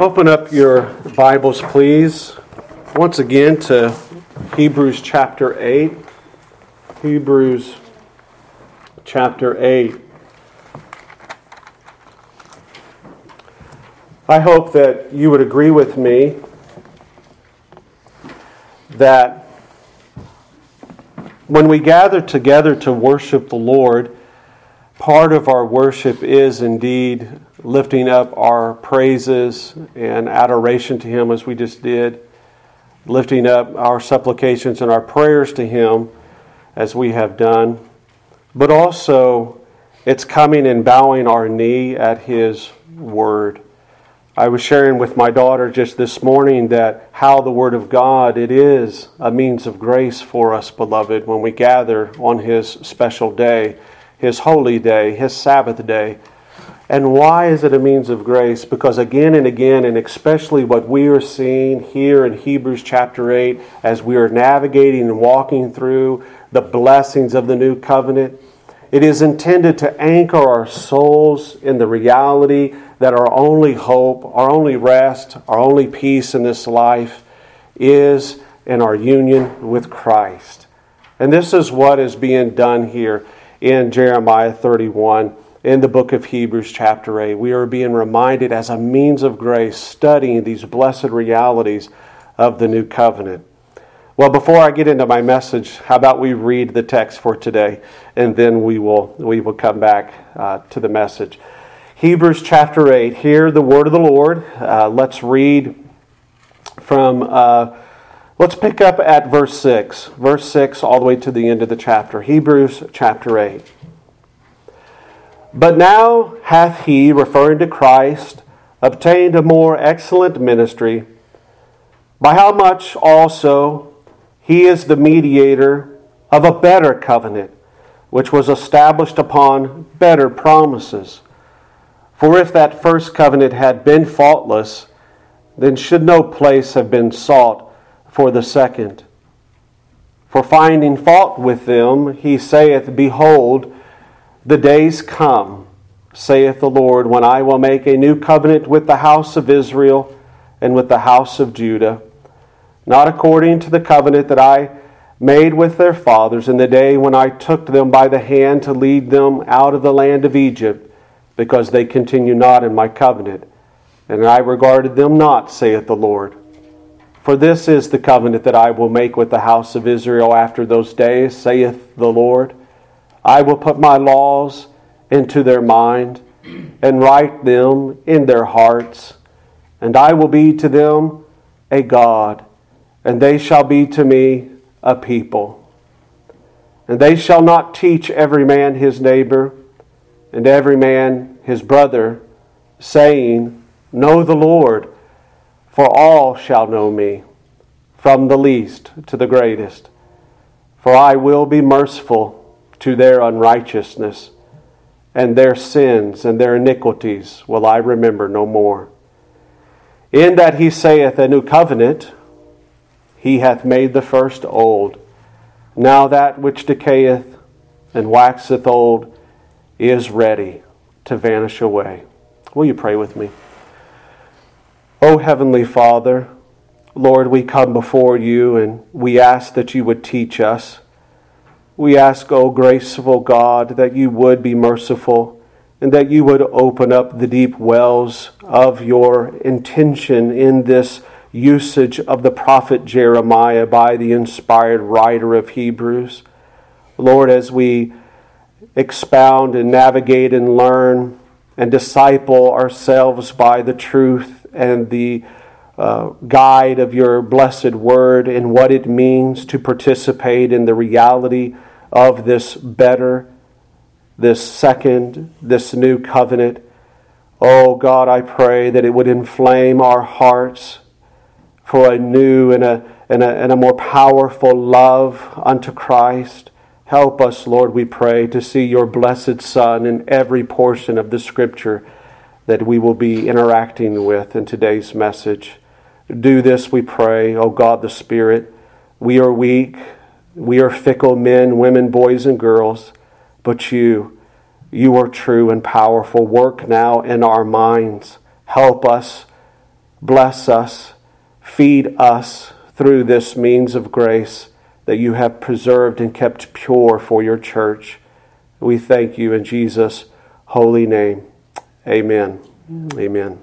Open up your Bibles, please, once again to Hebrews chapter 8. Hebrews chapter 8. I hope that you would agree with me that when we gather together to worship the Lord, part of our worship is indeed lifting up our praises and adoration to Him, as we just did, lifting up our supplications and our prayers to Him, as we have done. But also, it's coming and bowing our knee at His Word. I was sharing with my daughter just this morning that how the Word of God, it is a means of grace for us, beloved, when we gather on His special day, His holy day, His Sabbath day. And why is it a means of grace? Because again and again, and especially what we are seeing here in Hebrews chapter 8, as we are navigating and walking through the blessings of the new covenant, it is intended to anchor our souls in the reality that our only hope, our only rest, our only peace in this life is in our union with Christ. And this is what is being done here in Jeremiah 31. In the book of Hebrews chapter 8, we are being reminded as a means of grace, studying these blessed realities of the new covenant. Well, before I get into my message, how about we read the text for today, and then we will come back to the message. Hebrews chapter 8, hear the word of the Lord. Let's read from, let's pick up at verse 6. Verse 6 all the way to the end of the chapter. Hebrews chapter 8. But now hath he, referring to Christ, obtained a more excellent ministry, by how much also he is the mediator of a better covenant, which was established upon better promises. For if that first covenant had been faultless, then should no place have been sought for the second. For finding fault with them, he saith, Behold, the days come, saith the Lord, when I will make a new covenant with the house of Israel and with the house of Judah, not according to the covenant that I made with their fathers in the day when I took them by the hand to lead them out of the land of Egypt, because they continue not in my covenant. And I regarded them not, saith the Lord. For this is the covenant that I will make with the house of Israel after those days, saith the Lord. I will put my laws into their mind and write them in their hearts. And I will be to them a God, and they shall be to me a people. And they shall not teach every man his neighbor and every man his brother, saying, Know the Lord, for all shall know me, from the least to the greatest. For I will be merciful to their unrighteousness, and their sins and their iniquities will I remember no more. In that he saith a new covenant, he hath made the first old. Now that which decayeth and waxeth old is ready to vanish away. Will you pray with me? O Heavenly Father, Lord, we come before you and we ask that you would teach us. We ask, O graceful God, that you would be merciful and that you would open up the deep wells of your intention in this usage of the prophet Jeremiah by the inspired writer of Hebrews. Lord, as we expound and navigate and learn and disciple ourselves by the truth and the guide of your blessed word and what it means to participate in the reality of this better, this second, this new covenant. Oh God, I pray that it would inflame our hearts for a new and a more powerful love unto Christ. Help us, Lord, we pray, to see your blessed Son in every portion of the Scripture that we will be interacting with in today's message. Do this, we pray, O God the Spirit. We are weak. We are fickle men, women, boys, and girls. But you are true and powerful. Work now in our minds. Help us, Bless us, feed us through this means of grace that you have preserved and kept pure for your church. We thank you in Jesus' holy name. Amen. Amen.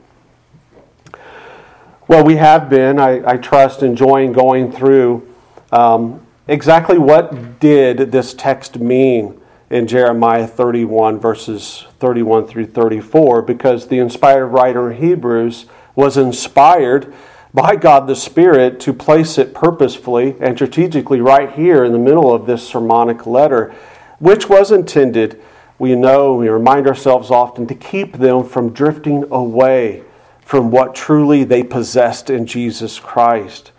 Well, we have been, I trust, enjoying going through exactly what did this text mean in Jeremiah 31, verses 31 through 34, because the inspired writer of Hebrews was inspired by God the Spirit to place it purposefully and strategically right here in the middle of this sermonic letter, which was intended, we know, we remind ourselves often, to keep them from drifting away from what truly they possessed in Jesus Christ.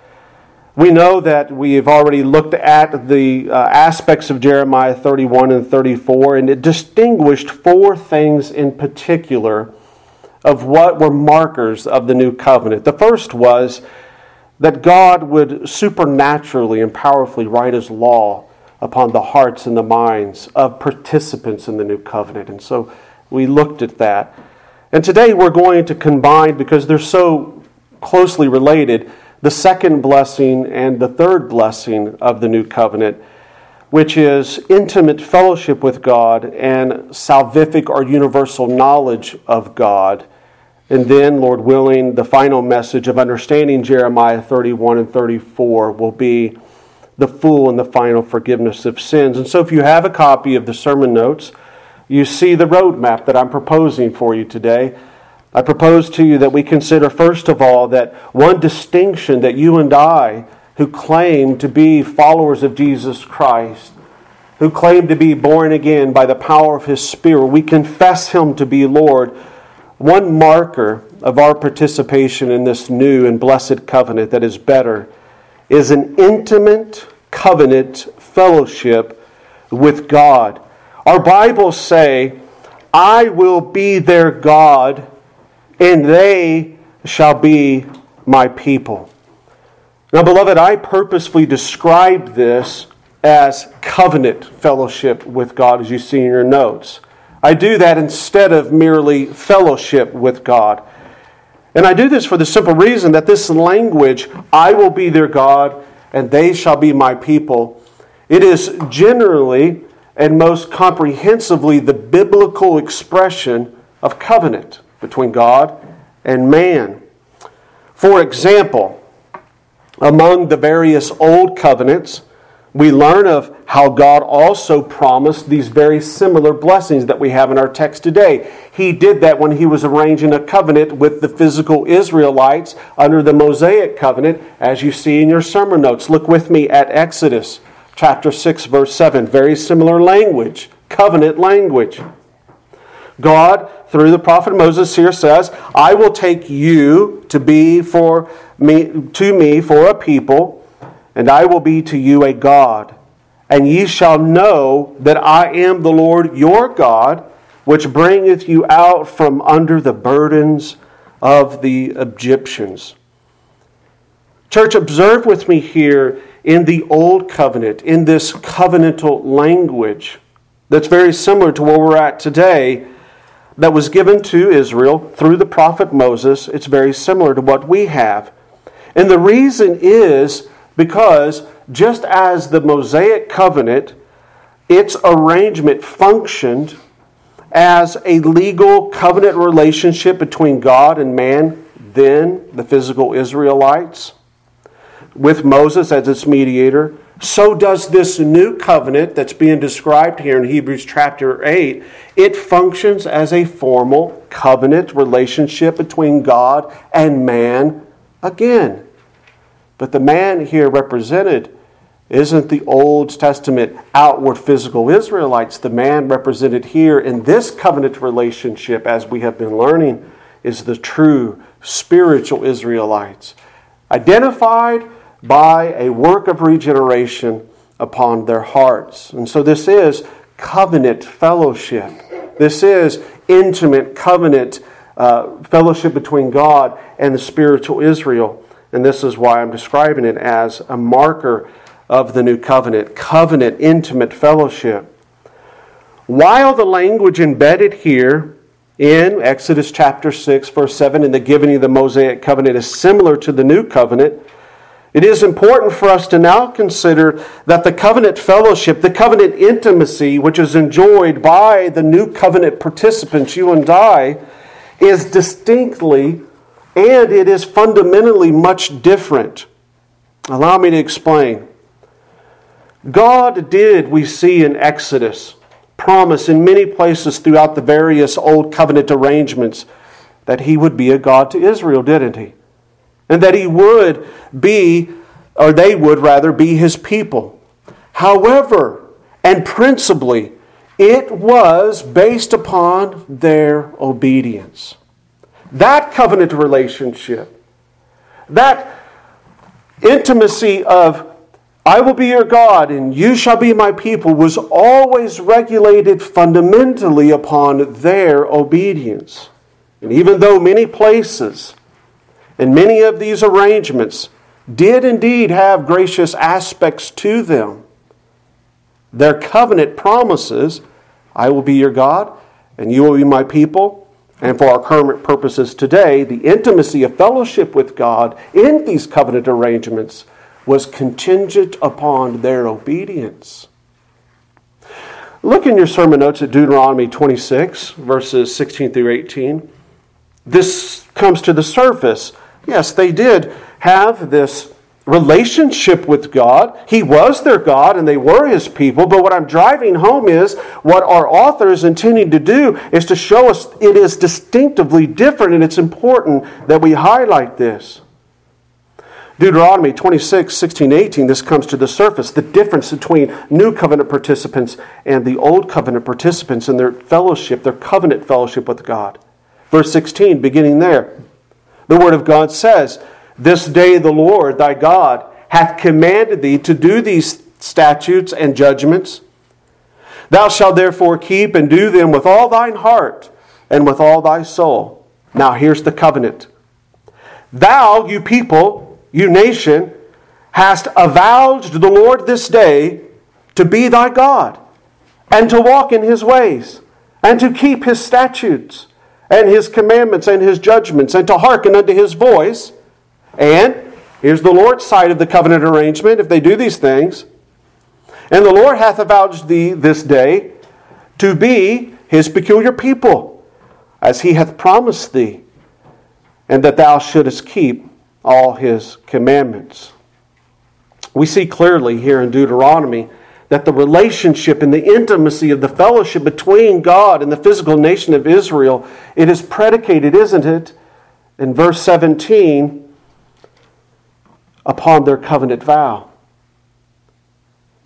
We know that we have already looked at the aspects of Jeremiah 31 and 34, and it distinguished four things in particular of what were markers of the new covenant. The first was that God would supernaturally and powerfully write His law upon the hearts and the minds of participants in the new covenant. And so we looked at that. And today we're going to combine, because they're so closely related, the second blessing and the third blessing of the new covenant, which is intimate fellowship with God and salvific or universal knowledge of God. And then, Lord willing, the final message of understanding Jeremiah 31 and 34 will be the full and the final forgiveness of sins. And so if you have a copy of the sermon notes, you see the roadmap that I'm proposing for you today. I propose to you that we consider, first of all, that one distinction that you and I, who claim to be followers of Jesus Christ, who claim to be born again by the power of His Spirit, we confess Him to be Lord. One marker of our participation in this new and blessed covenant that is better is an intimate covenant fellowship with God. Our Bibles say, I will be their God, and they shall be my people. Now, beloved, I purposefully describe this as covenant fellowship with God, as you see in your notes. I do that instead of merely fellowship with God. And I do this for the simple reason that this language, I will be their God and they shall be my people, it is generally and most comprehensively the biblical expression of covenant between God and man. For example, among the various old covenants, we learn of how God also promised these very similar blessings that we have in our text today. He did that when He was arranging a covenant with the physical Israelites under the Mosaic covenant, as you see in your sermon notes. Look with me at Exodus chapter 6, verse 7. Very similar language, covenant language. God, through the prophet Moses here, says, I will take you to me for a people, and I will be to you a God, and ye shall know that I am the Lord your God, which bringeth you out from under the burdens of the Egyptians. Church, observe with me here in the Old Covenant, in this covenantal language that's very similar to where we're at today, that was given to Israel through the prophet Moses. It's very similar to what we have. And the reason is because just as the Mosaic covenant, its arrangement functioned as a legal covenant relationship between God and man, then the physical Israelites, with Moses as its mediator, so does this new covenant that's being described here in Hebrews chapter 8. It functions as a formal covenant relationship between God and man again. But the man here represented isn't the Old Testament outward physical Israelites. The man represented here in this covenant relationship, as we have been learning, is the true spiritual Israelites, identified by a work of regeneration upon their hearts. And so this is covenant fellowship. This is intimate covenant fellowship between God and the spiritual Israel. And this is why I'm describing it as a marker of the new covenant. Covenant, intimate fellowship. While the language embedded here in Exodus chapter 6, verse 7, in the giving of the Mosaic covenant is similar to the new covenant, it is important for us to now consider that the covenant fellowship, the covenant intimacy, which is enjoyed by the new covenant participants, you and I, is distinctly and it is fundamentally much different. Allow me to explain. God did, we see in Exodus, promise in many places throughout the various old covenant arrangements that He would be a God to Israel, didn't He? And that He would be, or they would rather, be His people. However, and principally, it was based upon their obedience. That covenant relationship, that intimacy of I will be your God and you shall be my people, was always regulated fundamentally upon their obedience. And even though many places and many of these arrangements did indeed have gracious aspects to them, their covenant promises, I will be your God and you will be my people. And for our current purposes today, the intimacy of fellowship with God in these covenant arrangements was contingent upon their obedience. Look in your sermon notes at Deuteronomy 26, verses 16 through 18. This comes to the surface. Yes, they did have this relationship with God. He was their God and they were His people. But what I'm driving home is what our author is intending to do is to show us it is distinctively different, and it's important that we highlight this. Deuteronomy 26, 16, 18, this comes to the surface. The difference between new covenant participants and the old covenant participants and their fellowship, their covenant fellowship with God. Verse 16, beginning there, the Word of God says, This day the Lord thy God hath commanded thee to do these statutes and judgments. Thou shalt therefore keep and do them with all thine heart and with all thy soul. Now here's the covenant. Thou, you people, you nation, hast avouched the Lord this day to be thy God, and to walk in His ways, and to keep His statutes, and His commandments, and His judgments, and to hearken unto His voice. And here's the Lord's side of the covenant arrangement if they do these things. And the Lord hath avouched thee this day to be His peculiar people, as He hath promised thee, and that thou shouldest keep all His commandments. We see clearly here in Deuteronomy that the relationship and the intimacy of the fellowship between God and the physical nation of Israel, it is predicated, isn't it, in verse 17, upon their covenant vow.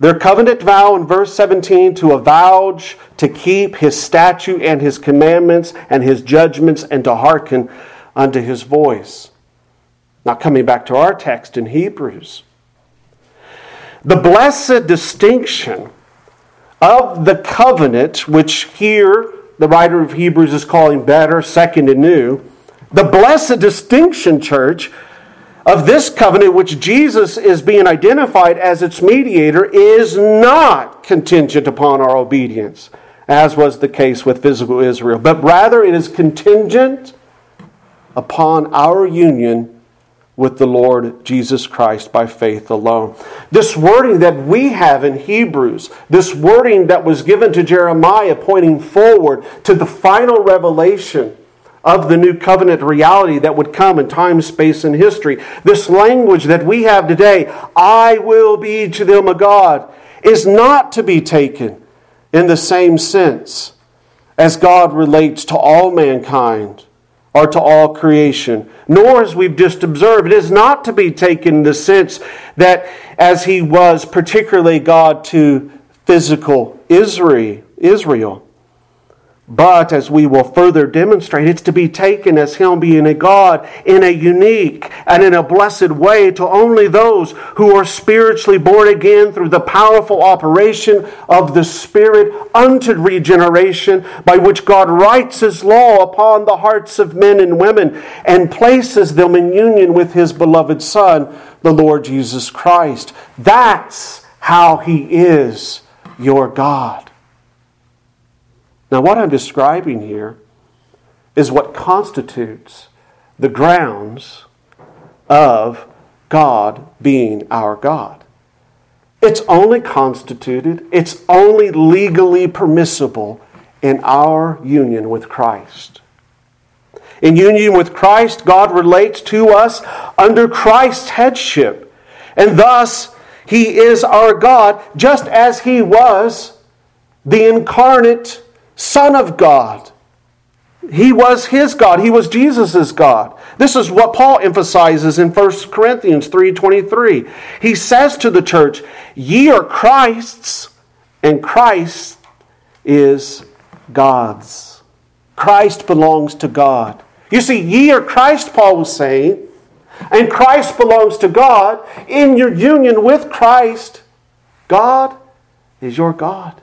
Their covenant vow in verse 17 to avouch, to keep His statute and His commandments and His judgments and to hearken unto His voice. Now coming back to our text in Hebrews. The blessed distinction of the covenant, which here the writer of Hebrews is calling better, second and new, the blessed distinction, church, of this covenant, which Jesus is being identified as its mediator, is not contingent upon our obedience, as was the case with physical Israel, but rather it is contingent upon our union with the Lord Jesus Christ by faith alone. This wording that we have in Hebrews, this wording that was given to Jeremiah pointing forward to the final revelation of the new covenant reality that would come in time, space, and history. This language that we have today, I will be to them a God, is not to be taken in the same sense as God relates to all mankind or to all creation. Nor, as we've just observed, it is not to be taken in the sense that as He was particularly God to physical Israel. But, as we will further demonstrate, it's to be taken as Him being a God in a unique and in a blessed way to only those who are spiritually born again through the powerful operation of the Spirit unto regeneration, by which God writes His law upon the hearts of men and women and places them in union with His beloved Son, the Lord Jesus Christ. That's how He is your God. Now, what I'm describing here is what constitutes the grounds of God being our God. It's only constituted, it's only legally permissible in our union with Christ. In union with Christ, God relates to us under Christ's headship. And thus, He is our God, just as He was the incarnate Son of God. He was His God. He was Jesus' God. This is what Paul emphasizes in 1 Corinthians 3:23. He says to the church, "Ye are Christ's, and Christ is God's." Christ belongs to God. You see, ye are Christ, Paul was saying, and Christ belongs to God. In your union with Christ, God is your God.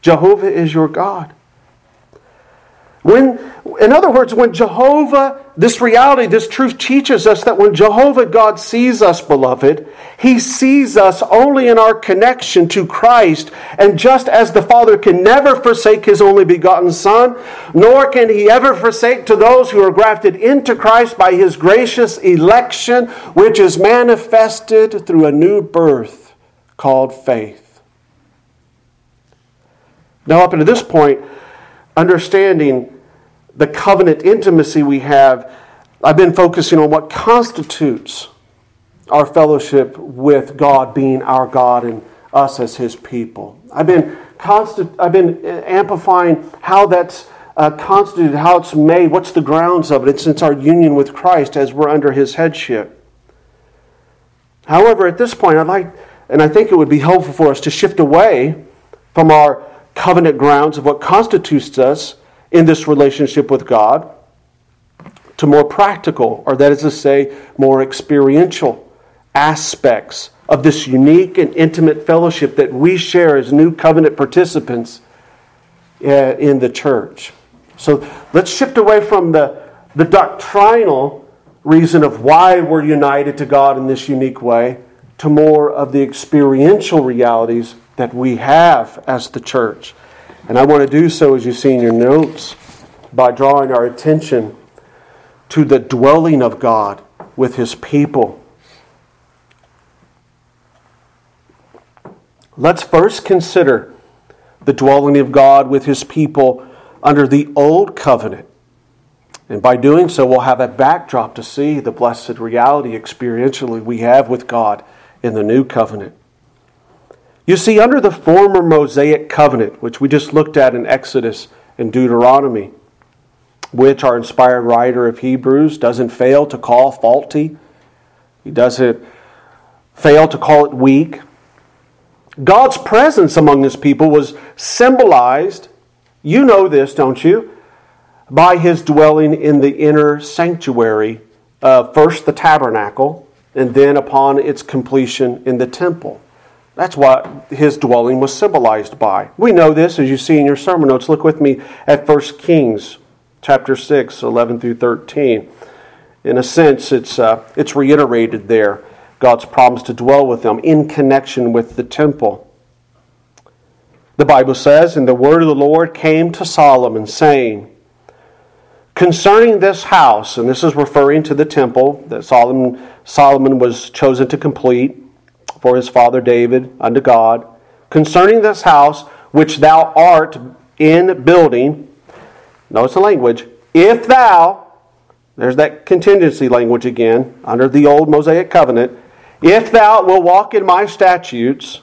Jehovah is your God. In other words, when Jehovah, this reality, this truth teaches us that when Jehovah God sees us, beloved, He sees us only in our connection to Christ. And just as the Father can never forsake His only begotten Son, nor can He ever forsake to those who are grafted into Christ by His gracious election, which is manifested through a new birth called faith. Now, up until this point, understanding the covenant intimacy we have, I've been focusing on what constitutes our fellowship with God being our God and us as His people. I've been amplifying how that's constituted, how it's made, what's the grounds of it. It's our union with Christ as we're under His headship. However, at this point, I think it would be helpful for us to shift away from our covenant grounds of what constitutes us in this relationship with God to more practical, or that is to say, more experiential aspects of this unique and intimate fellowship that we share as new covenant participants in the church. So let's shift away from the doctrinal reason of why we're united to God in this unique way to more of the experiential realities that we have as the church. And I want to do so, as you see in your notes, by drawing our attention to the dwelling of God with His people. Let's first consider the dwelling of God with His people under the Old Covenant. And by doing so, we'll have a backdrop to see the blessed reality experientially we have with God in the New Covenant. You see, under the former Mosaic covenant, which we just looked at in Exodus and Deuteronomy, which our inspired writer of Hebrews doesn't fail to call faulty, he doesn't fail to call it weak, God's presence among His people was symbolized, you know this, don't you, by His dwelling in the inner sanctuary, first the tabernacle, and then upon its completion in the temple. That's what His dwelling was symbolized by. We know this, as you see in your sermon notes. Look with me at 1 Kings chapter 6, 11 through 13. In a sense, it's reiterated there, God's promise to dwell with them in connection with the temple. The Bible says, "And the word of the Lord came to Solomon, saying, concerning this house," and this is referring to the temple that Solomon was chosen to complete for his father David, unto God, "concerning this house which thou art in building," notice the language, "if thou," there's that contingency language again, under the old Mosaic covenant, "if thou wilt walk in my statutes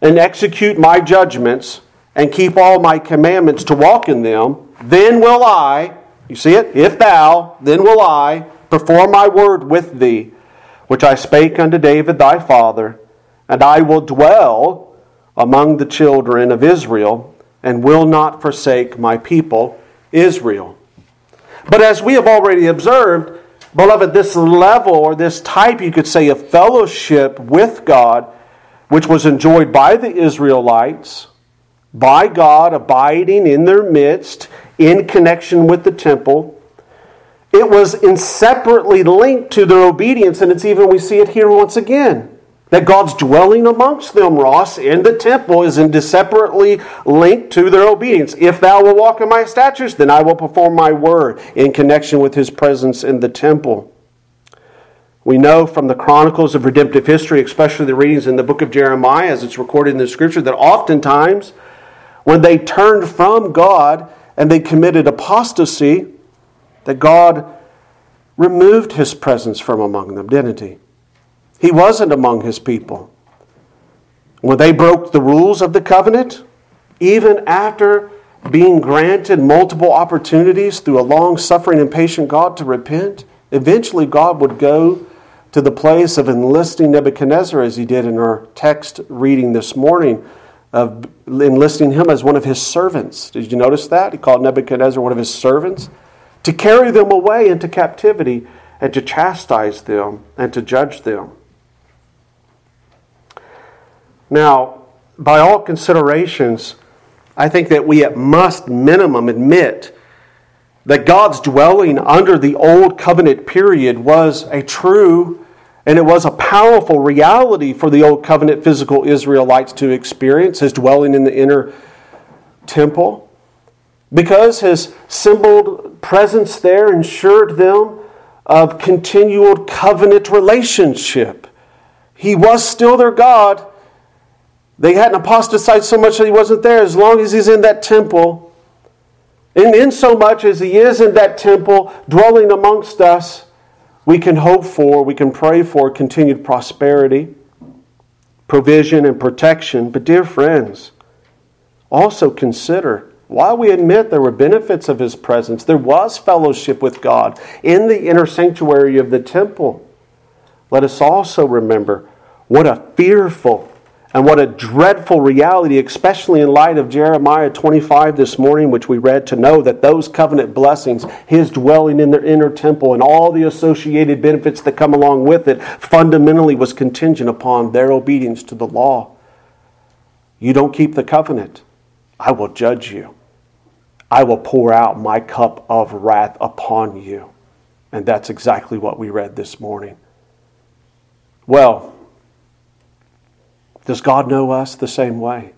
and execute my judgments and keep all my commandments to walk in them, then will I," you see it? "If thou, then will I perform my word with thee, which I spake unto David thy father, and I will dwell among the children of Israel, and will not forsake my people, Israel." But as we have already observed, beloved, this level or this type, you could say, of fellowship with God, which was enjoyed by the Israelites, by God abiding in their midst, in connection with the temple, it was inseparably linked to their obedience, and we see it here once again. that God's dwelling amongst them, Ross, in the temple is inseparably linked to their obedience. If thou wilt walk in my statutes, then I will perform my word, in connection with his presence in the temple. We know from the chronicles of redemptive history, especially the readings in the book of Jeremiah, as it's recorded in the scripture, that oftentimes when they turned from God and they committed apostasy, that God removed his presence from among them, didn't he? He wasn't among his people. When they broke the rules of the covenant, even after being granted multiple opportunities through a long-suffering and patient God to repent, eventually God would go to the place of enlisting Nebuchadnezzar, as he did in our text reading this morning, of enlisting him as one of his servants. Did you notice that? He called Nebuchadnezzar one of his servants to carry them away into captivity and to chastise them and to judge them. Now, by all considerations, I think that we at must minimum admit that God's dwelling under the old covenant period was a true and it was a powerful reality for the old covenant physical Israelites to experience, his dwelling in the inner temple, because his symboled presence there ensured them of continual covenant relationship. He was still their God. They hadn't apostatized so much that he wasn't there. As long as he's in that temple, and in so much as he is in that temple, dwelling amongst us, we can hope for, we can pray for continued prosperity, provision, and protection. But dear friends, also consider, while we admit there were benefits of his presence, there was fellowship with God in the inner sanctuary of the temple. Let us also remember what a fearful and what a dreadful reality, especially in light of Jeremiah 25 this morning, which we read, to know that those covenant blessings, his dwelling in their inner temple and all the associated benefits that come along with it, fundamentally was contingent upon their obedience to the law. You don't keep the covenant, I will judge you. I will pour out my cup of wrath upon you. And that's exactly what we read this morning. Well, does God know us the same way?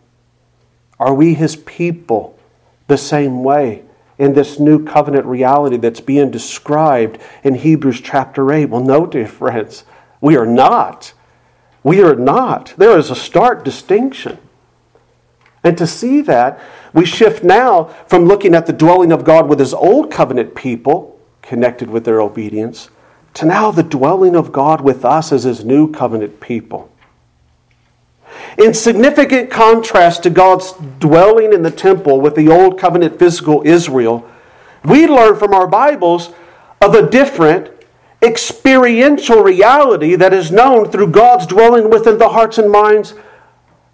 Are we his people the same way in this new covenant reality that's being described in Hebrews chapter 8? Well, no, dear friends, we are not. We are not. There is a stark distinction. And to see that, we shift now from looking at the dwelling of God with his old covenant people, connected with their obedience, to now the dwelling of God with us as his new covenant people. In significant contrast to God's dwelling in the temple with the old covenant physical Israel, we learn from our Bibles of a different experiential reality that is known through God's dwelling within the hearts and minds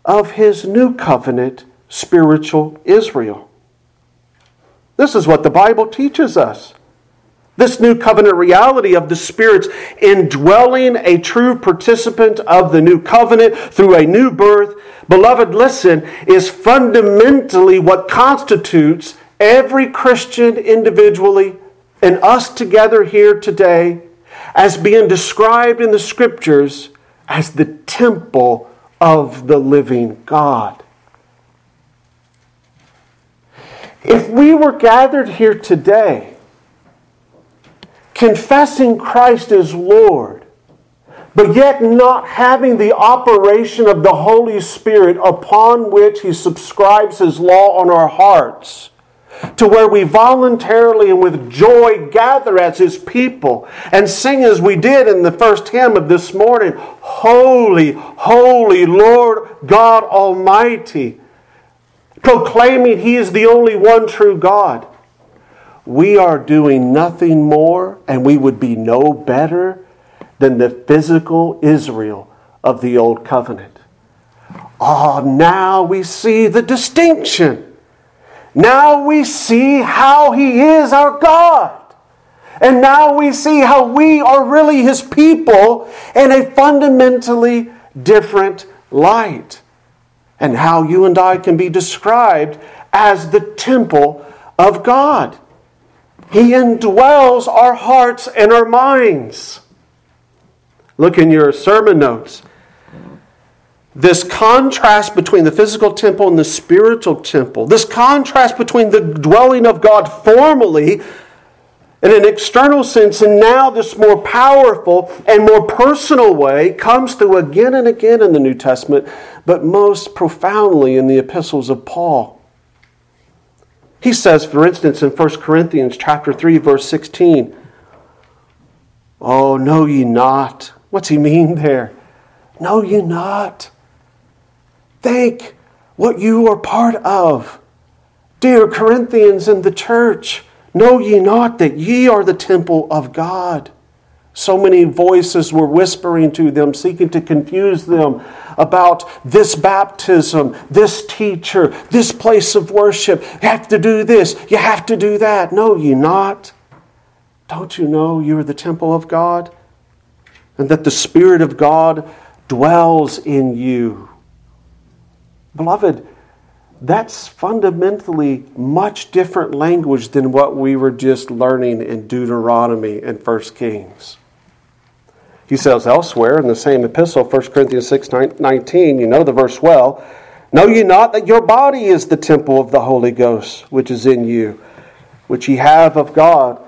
of his new covenant spiritual Israel. This is what the Bible teaches us. This new covenant reality of the Spirit's indwelling a true participant of the new covenant through a new birth, beloved, listen, is fundamentally what constitutes every Christian individually and us together here today as being described in the Scriptures as the temple of the living God. If we were gathered here today confessing Christ as Lord, but yet not having the operation of the Holy Spirit upon which he subscribes his law on our hearts, to where we voluntarily and with joy gather as his people and sing as we did in the first hymn of this morning, Holy, holy Lord God Almighty, proclaiming he is the only one true God. We are doing nothing more, and we would be no better than the physical Israel of the old covenant. Ah, now we see the distinction. Now we see how he is our God. And now we see how we are really his people in a fundamentally different light. And how you and I can be described as the temple of God. He indwells our hearts and our minds. Look in your sermon notes This contrast between the physical temple and the spiritual temple, this contrast between the dwelling of God formally in an external sense and now this more powerful and more personal way, comes through again and again in the New Testament, but most profoundly in the epistles of Paul. He says, for instance, in 1 Corinthians chapter 3, verse 16, "Oh, know ye not." What's he mean there? Know ye not. Think what you are part of. Dear Corinthians in the church, know ye not that ye are the temple of God? So many voices were whispering to them, seeking to confuse them about this baptism, this teacher, this place of worship. You have to do this, you have to do that. Know ye not. Don't you know you are the temple of God? And that the Spirit of God dwells in you. Beloved, that's fundamentally much different language than what we were just learning in Deuteronomy and 1 Kings. He says elsewhere in the same epistle, 1 Corinthians 6:19, you know the verse well, "Know ye not that your body is the temple of the Holy Ghost, which is in you, which ye have of God,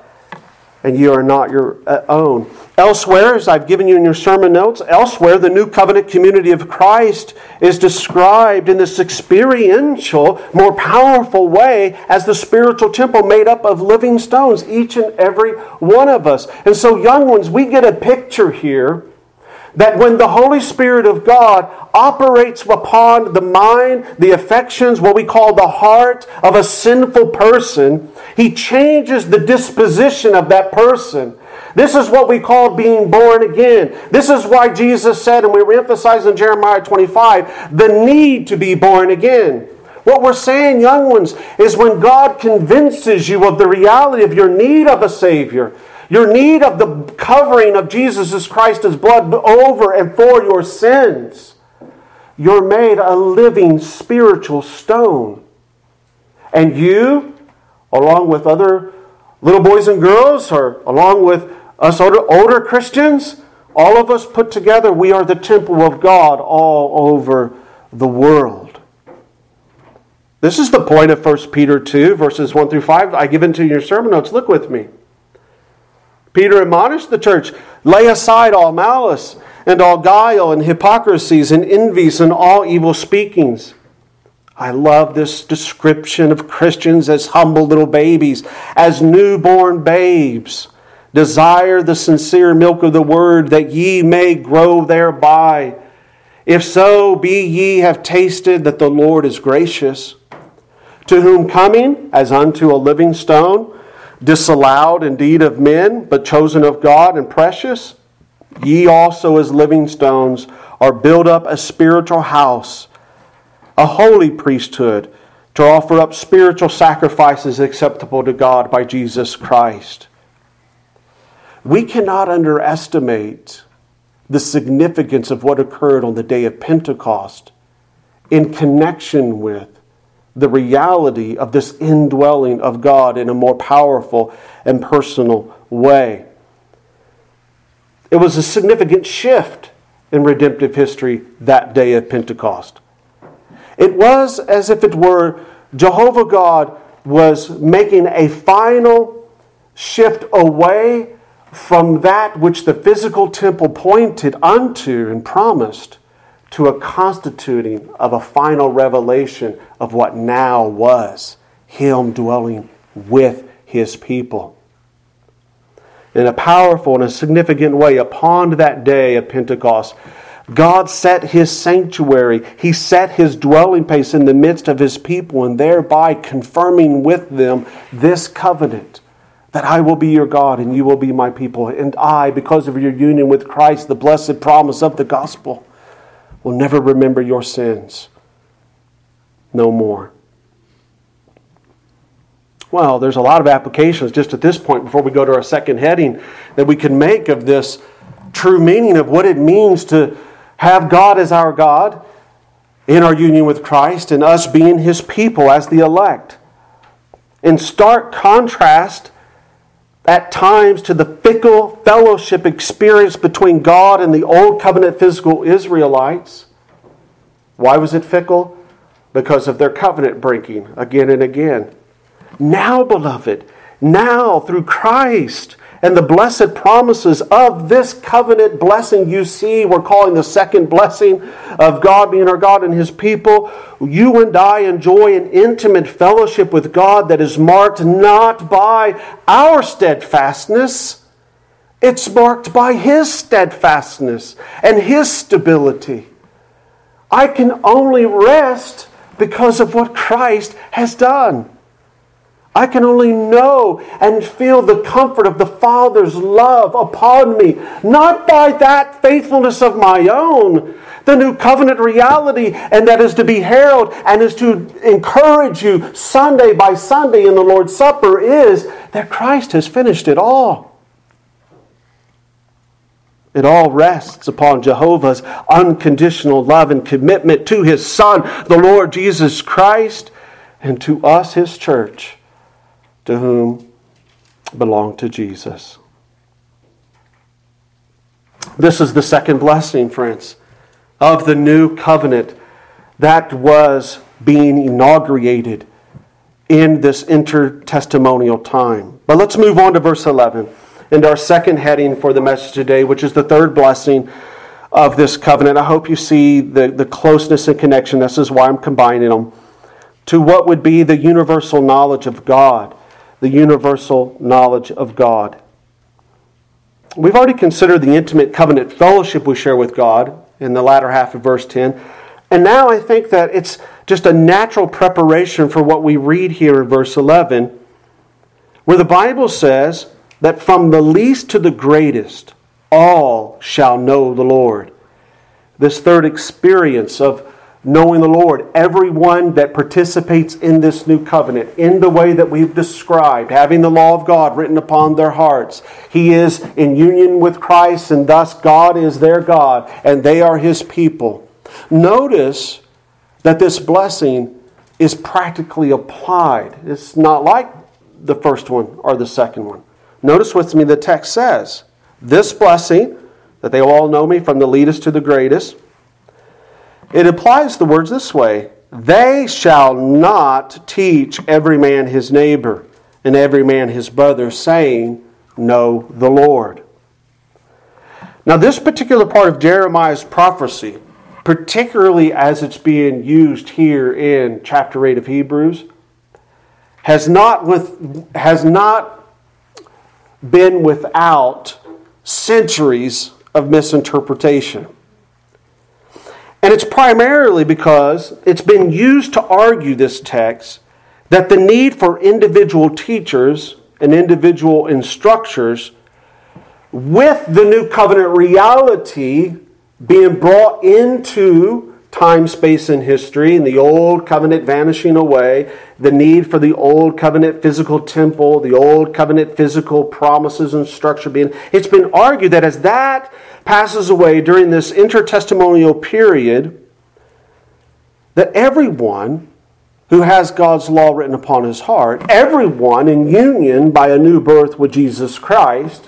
and you are not your own." Elsewhere, as I've given you in your sermon notes, elsewhere the new covenant community of Christ is described in this experiential, more powerful way as the spiritual temple made up of living stones, each and every one of us. And so, young ones, we get a picture here that when the Holy Spirit of God operates upon the mind, the affections, what we call the heart of a sinful person, He changes the disposition of that person. This is what we call being born again. This is why Jesus said, and we were emphasizing Jeremiah 25, the need to be born again. What we're saying, young ones, is when God convinces you of the reality of your need of a Savior, your need of the covering of Jesus Christ, His blood over and for your sins, you're made a living spiritual stone. And you, along with other little boys and girls, or along with us older Christians, all of us put together, we are the temple of God all over the world. This is the point of 1 Peter 2, verses 1 through 5. I give into your sermon notes. Look with me. Peter admonished the church, lay aside all malice and all guile and hypocrisies and envies and all evil speakings. I love this description of Christians as humble little babies, as newborn babes. Desire the sincere milk of the word, that ye may grow thereby. If so be ye have tasted that the Lord is gracious, to whom coming as unto a living stone, disallowed indeed of men, but chosen of God and precious, ye also as living stones are built up a spiritual house, a holy priesthood, to offer up spiritual sacrifices acceptable to God by Jesus Christ. We cannot underestimate the significance of what occurred on the day of Pentecost in connection with the reality of this indwelling of God in a more powerful and personal way. It was a significant shift in redemptive history that day of Pentecost. It was as if it were Jehovah God was making a final shift away from that which the physical temple pointed unto and promised, to a constituting of a final revelation of what now was Him dwelling with His people. In a powerful and a significant way, upon that day of Pentecost, God set His sanctuary. He set His dwelling place in the midst of His people, and thereby confirming with them this covenant that I will be your God and you will be my people. And I, because of your union with Christ, the blessed promise of the gospel, will never remember your sins. No more. Well, there's a lot of applications just at this point before we go to our second heading that we can make of this true meaning of what it means to have God as our God in our union with Christ and us being His people as the elect. In stark contrast at times to the fickle fellowship experienced between God and the Old Covenant physical Israelites, Why was it fickle? Because of their covenant breaking again and again. Now, beloved, now through Christ and the blessed promises of this covenant blessing you see, we're calling the second blessing of God being our God and His people, you and I enjoy an intimate fellowship with God that is marked not by our steadfastness, it's marked by His steadfastness and His stability. I can only rest because of what Christ has done. I can only know and feel the comfort of the Father's love upon me, not by that faithfulness of my own. The new covenant reality, and that is to be heralded and is to encourage you Sunday by Sunday in the Lord's Supper, is that Christ has finished it all. It all rests upon Jehovah's unconditional love and commitment to His Son, the Lord Jesus Christ, and to us, His church, to whom belong to Jesus. This is the second blessing, friends, of the new covenant that was being inaugurated in this intertestamental time. But let's move on to verse 11 and our second heading for the message today, which is the third blessing of this covenant. I hope you see the closeness and connection. This is why I'm combining them. To what would be the universal knowledge of God. The universal knowledge of God. We've already considered the intimate covenant fellowship we share with God in the latter half of verse 10. And now I think that it's just a natural preparation for what we read here in verse 11, where the Bible says that from the least to the greatest, all shall know the Lord. This third experience of knowing the Lord, everyone that participates in this new covenant, in the way that we've described, having the law of God written upon their hearts. He is in union with Christ, and thus God is their God, and they are His people. Notice that this blessing is practically applied. It's not like the first one or the second one. Notice with me the text says, this blessing, that they will all know me from the least to the greatest, it applies the words this way. They shall not teach every man his neighbor and every man his brother, saying, know the Lord. Now this particular part of Jeremiah's prophecy, particularly as it's being used here in chapter 8 of Hebrews, has not been without centuries of misinterpretation. And it's primarily because it's been used to argue this text that the need for individual teachers and individual instructors with the new covenant reality being brought into time, space, and history, and the old covenant vanishing away, the need for the old covenant physical temple, the old covenant physical promises and structure being. It's been argued that as that passes away during this intertestamental period, that everyone who has God's law written upon his heart, everyone in union by a new birth with Jesus Christ,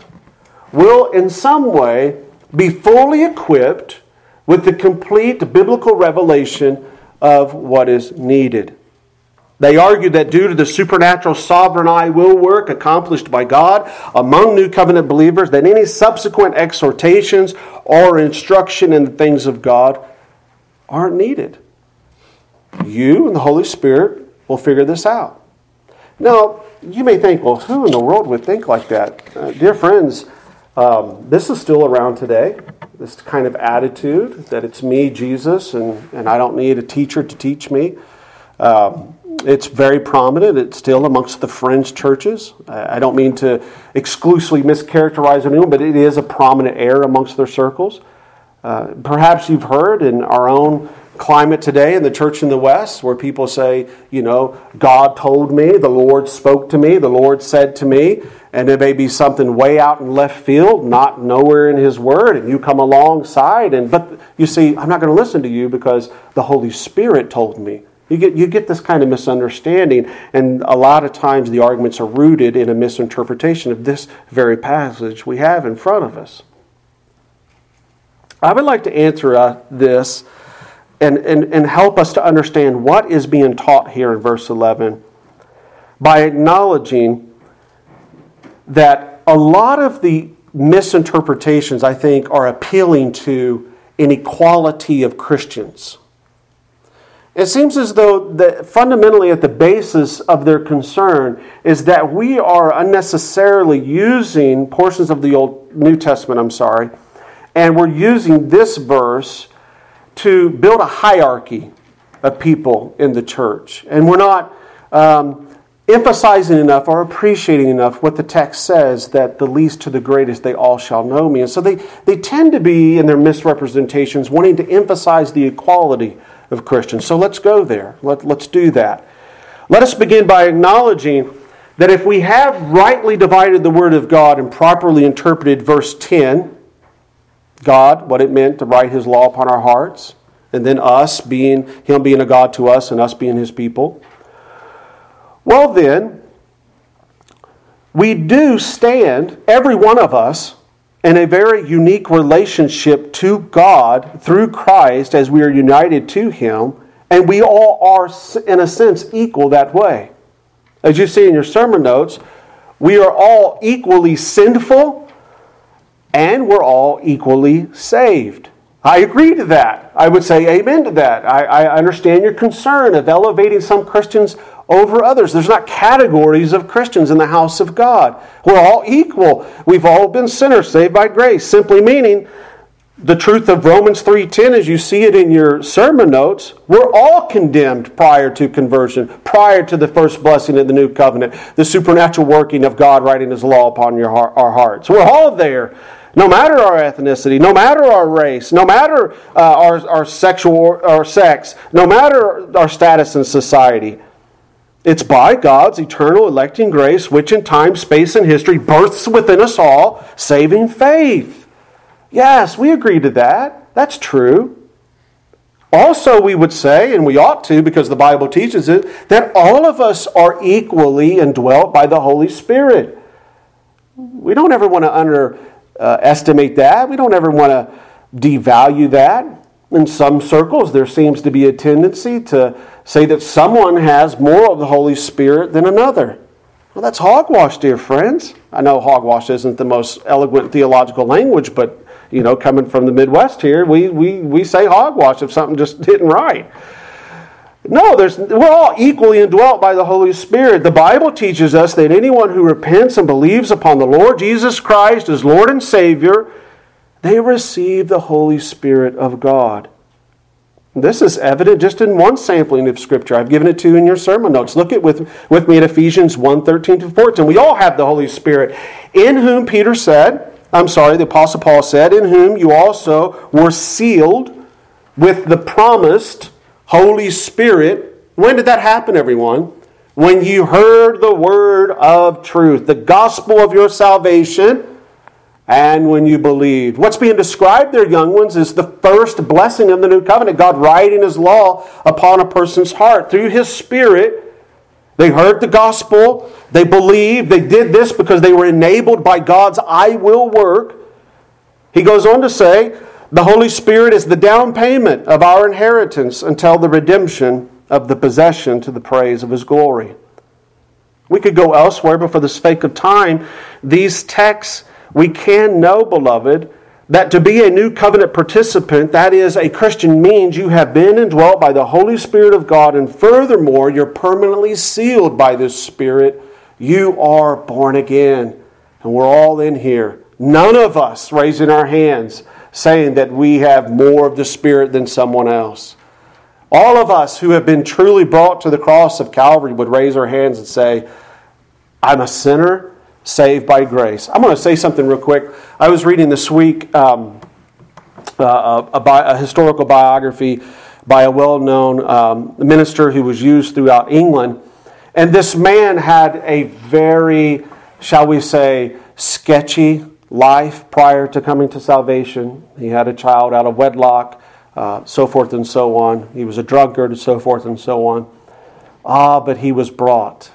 will in some way be fully equipped with the complete biblical revelation of what is needed. They argued that due to the supernatural sovereign I will work accomplished by God among new covenant believers, that any subsequent exhortations or instruction in the things of God aren't needed. You and the Holy Spirit will figure this out. Now, you may think, well, who in the world would think like that? Dear friends, this is still around today. This kind of attitude that it's me, Jesus, and I don't need a teacher to teach me. It's very prominent. It's still amongst the fringe churches. I don't mean to exclusively mischaracterize anyone, but it is a prominent error amongst their circles. Perhaps you've heard in our own climate today in the church in the West where people say, you know, God told me, the Lord spoke to me, the Lord said to me. And it may be something way out in left field, not nowhere in His Word, and you come alongside. But you see, I'm not going to listen to you because the Holy Spirit told me. You get this kind of misunderstanding, and a lot of times the arguments are rooted in a misinterpretation of this very passage we have in front of us. I would like to answer this and help us to understand what is being taught here in verse 11 by acknowledging that a lot of the misinterpretations, I think, are appealing to an equality of Christians. It seems as though that fundamentally at the basis of their concern is that we are unnecessarily using portions of the New Testament, and we're using this verse to build a hierarchy of people in the church. And we're not emphasizing enough or appreciating enough what the text says, that the least to the greatest, they all shall know me. And so they tend to be, in their misrepresentations, wanting to emphasize the equality of Christians. So let's go there. Let's do that. Let us begin by acknowledging that if we have rightly divided the Word of God and properly interpreted verse 10, God, what it meant to write His law upon our hearts, and then us being, Him being a God to us and us being His people, well then, we do stand, every one of us, in a very unique relationship to God through Christ as we are united to Him, and we all are, in a sense, equal that way. As you see in your sermon notes, we are all equally sinful, and we're all equally saved. I agree to that. I would say amen to that. I understand your concern of elevating some Christians over others. There's not categories of Christians in the house of God. We're all equal. We've all been sinners saved by grace. Simply meaning, the truth of Romans 3:10, as you see it in your sermon notes, we're all condemned prior to conversion, prior to the first blessing of the new covenant, the supernatural working of God writing His law upon our hearts. We're all there, no matter our ethnicity, no matter our race, no matter our sex, no matter our status in society. It's by God's eternal electing grace, which in time, space, and history births within us all saving faith. Yes, we agree to that. That's true. Also, we would say, and we ought to, because the Bible teaches it, that all of us are equally indwelt by the Holy Spirit. We don't ever want to underestimate that. We don't ever want to devalue that. In some circles, there seems to be a tendency to say that someone has more of the Holy Spirit than another. Well, that's hogwash, dear friends. I know hogwash isn't the most eloquent theological language, but you know, coming from the Midwest here, we say hogwash if something just isn't right. No, we're all equally indwelt by the Holy Spirit. The Bible teaches us that anyone who repents and believes upon the Lord Jesus Christ as Lord and Savior, they receive the Holy Spirit of God. This is evident just in one sampling of Scripture. I've given it to you in your sermon notes. Look at with me at Ephesians 1:13-14. We all have the Holy Spirit, in whom the Apostle Paul said, in whom you also were sealed with the promised Holy Spirit. When did that happen, everyone? When you heard the word of truth, the gospel of your salvation, and when you believed. What's being described there, young ones, is the first blessing of the new covenant, God writing His law upon a person's heart. Through His Spirit, they heard the gospel, they believed, they did this because they were enabled by God's I will work. He goes on to say, the Holy Spirit is the down payment of our inheritance until the redemption of the possession to the praise of His glory. We could go elsewhere, but for the sake of time, these texts, we can know, beloved, that to be a new covenant participant, that is, a Christian, means you have been indwelt by the Holy Spirit of God, and furthermore, you're permanently sealed by this Spirit. You are born again, and we're all in here. None of us raising our hands saying that we have more of the Spirit than someone else. All of us who have been truly brought to the cross of Calvary would raise our hands and say, I'm a sinner saved by grace. I'm going to say something real quick. I was reading this week a historical biography by a well-known minister who was used throughout England. And this man had a very, shall we say, sketchy life prior to coming to salvation. He had a child out of wedlock, so forth and so on. He was a drunkard, so forth and so on. But he was brought.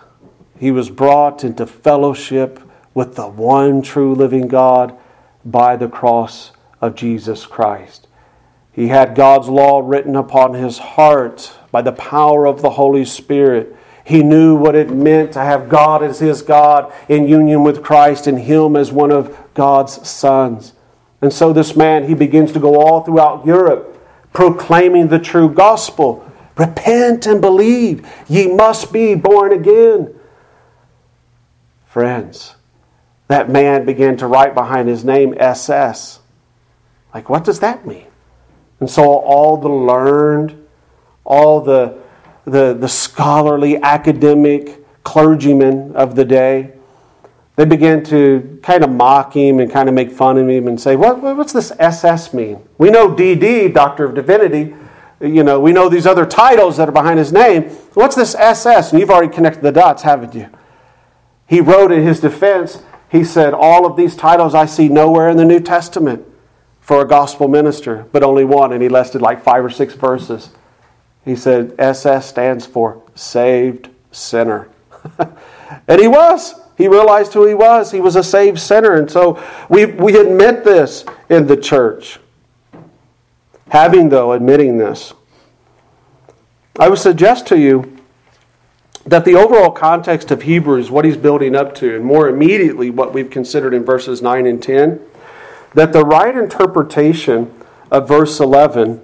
He was brought into fellowship with the one true living God by the cross of Jesus Christ. He had God's law written upon his heart by the power of the Holy Spirit. He knew what it meant to have God as his God in union with Christ and him as one of God's sons. And so this man, he begins to go all throughout Europe proclaiming the true gospel. Repent and believe. Ye must be born again. Friends, that man began to write behind his name SS. Like, what does that mean? And so all the learned, all the scholarly, academic clergymen of the day, they began to kind of mock him and kind of make fun of him and say, what's this SS mean? We know DD, Doctor of Divinity. You know, we know these other titles that are behind his name. What's this SS? And you've already connected the dots, haven't you? He wrote in his defense, he said, all of these titles I see nowhere in the New Testament for a gospel minister, but only one, and he listed like 5 or 6 verses. He said, SS stands for saved sinner. And he was. He realized who he was. He was a saved sinner. And so we admit this in the church. Admitting this, I would suggest to you that the overall context of Hebrews, what he's building up to, and more immediately what we've considered in verses 9 and 10, that the right interpretation of verse 11,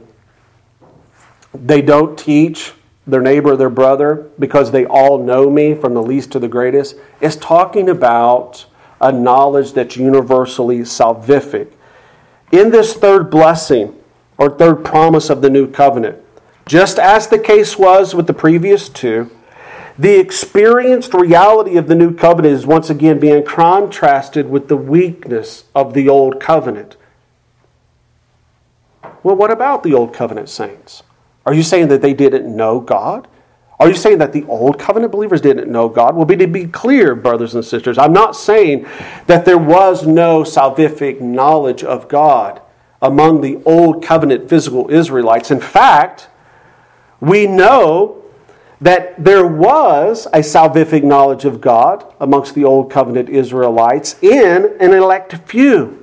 they don't teach their neighbor, their brother, because they all know me from the least to the greatest, is talking about a knowledge that's universally salvific. In this third blessing, or third promise of the new covenant, just as the case was with the previous two, the experienced reality of the new covenant is once again being contrasted with the weakness of the old covenant. Well, what about the old covenant saints? Are you saying that they didn't know God? Are you saying that the old covenant believers didn't know God? Well, to be clear, brothers and sisters, I'm not saying that there was no salvific knowledge of God among the old covenant physical Israelites. In fact, we know that there was a salvific knowledge of God amongst the old covenant Israelites in an elect few,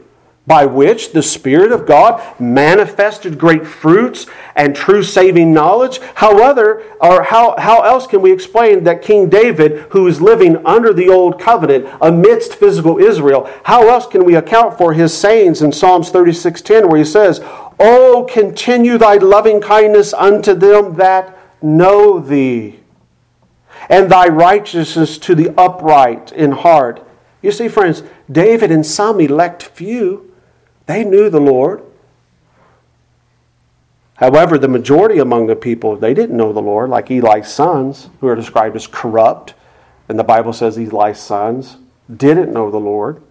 by which the Spirit of God manifested great fruits and true saving knowledge. However, or how else can we explain that King David, who is living under the old covenant amidst physical Israel, how else can we account for his sayings in Psalms 36:10, where he says, "Oh, continue thy loving kindness unto them that know thee, and thy righteousness to the upright in heart." You see, friends, David and some elect few, they knew the Lord. However, the majority among the people, they didn't know the Lord, like Eli's sons, who are described as corrupt. And the Bible says Eli's sons didn't know the Lord.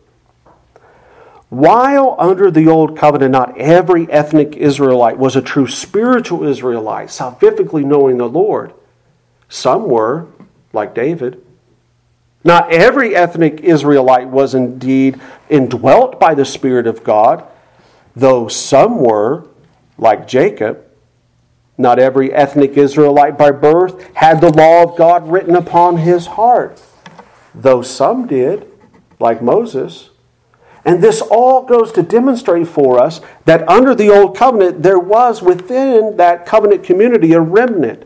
While under the old covenant, not every ethnic Israelite was a true spiritual Israelite, salvifically knowing the Lord. Some were, like David. Not every ethnic Israelite was indeed indwelt by the Spirit of God, though some were, like Jacob. Not every ethnic Israelite by birth had the law of God written upon his heart, though some did, like Moses. And this all goes to demonstrate for us that under the old covenant, there was within that covenant community a remnant.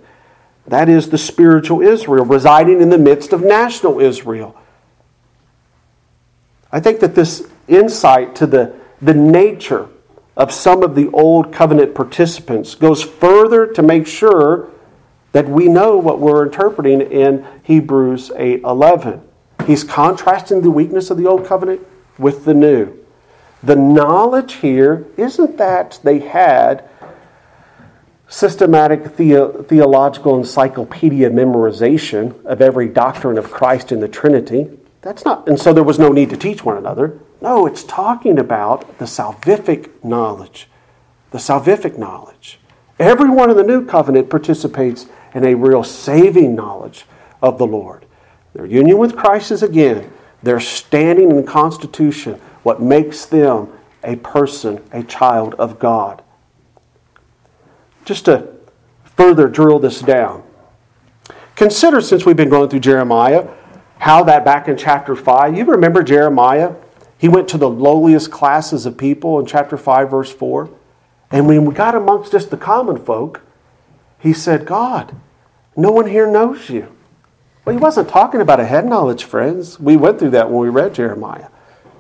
That is the spiritual Israel residing in the midst of national Israel. I think that this insight to the nature of some of the old covenant participants goes further to make sure that we know what we're interpreting in Hebrews 8:11. He's contrasting the weakness of the old covenant with the new. The knowledge here isn't that they had systematic theological encyclopedia memorization of every doctrine of Christ in the Trinity. That's not, and so there was no need to teach one another. No, it's talking about the salvific knowledge. The salvific knowledge. Everyone in the new covenant participates in a real saving knowledge of the Lord. Their union with Christ is again their standing in constitution, what makes them a person, a child of God. Just to further drill this down, consider, since we've been going through Jeremiah, how that back in chapter 5, you remember Jeremiah? He went to the lowliest classes of people in chapter 5, verse 4. And when we got amongst just the common folk, he said, God, no one here knows you. Well, he wasn't talking about a head knowledge, friends. We went through that when we read Jeremiah.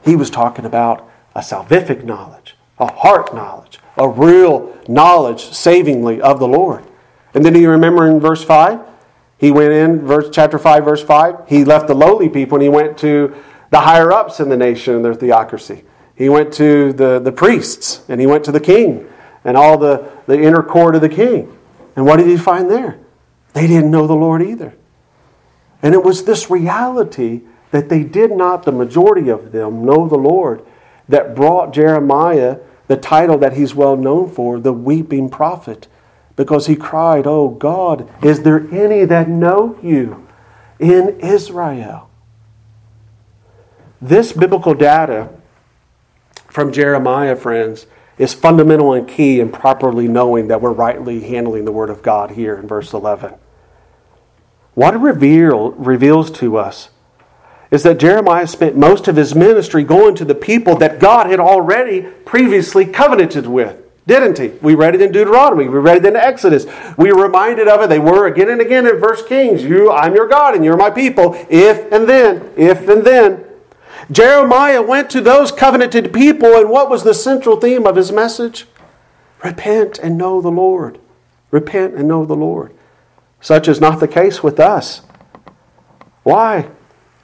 He was talking about a salvific knowledge, a heart knowledge, a real knowledge savingly of the Lord. And then do you remember in verse 5? He went in, chapter 5, verse 5, he left the lowly people and he went to the higher-ups in the nation and their theocracy. He went to the priests and he went to the king and all the inner court of the king. And what did he find there? They didn't know the Lord either. And it was this reality that they did not, the majority of them, know the Lord that brought Jeremiah the title that he's well known for, the weeping prophet, because he cried, oh God, is there any that know you in Israel? This biblical data from Jeremiah, friends, is fundamental and key in properly knowing that we're rightly handling the Word of God here in verse 11. What it reveals to us is that Jeremiah spent most of his ministry going to the people that God had already previously covenanted with, didn't he? We read it in Deuteronomy. We read it in Exodus. We were reminded of it. They were again and again in 1 Kings. You, I'm your God and you're my people. If and then, if and then. Jeremiah went to those covenanted people, and what was the central theme of his message? Repent and know the Lord. Repent and know the Lord. Such is not the case with us. Why?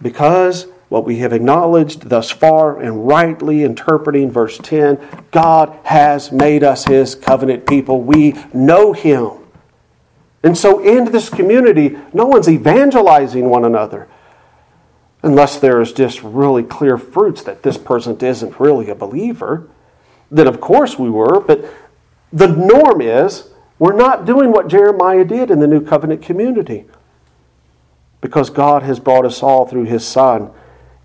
Because what we have acknowledged thus far and rightly interpreting verse 10, God has made us His covenant people. We know Him. And so in this community, no one's evangelizing one another unless there is just really clear fruits that this person isn't really a believer. Then of course we were, but the norm is we're not doing what Jeremiah did in the New Covenant community, because God has brought us all through His Son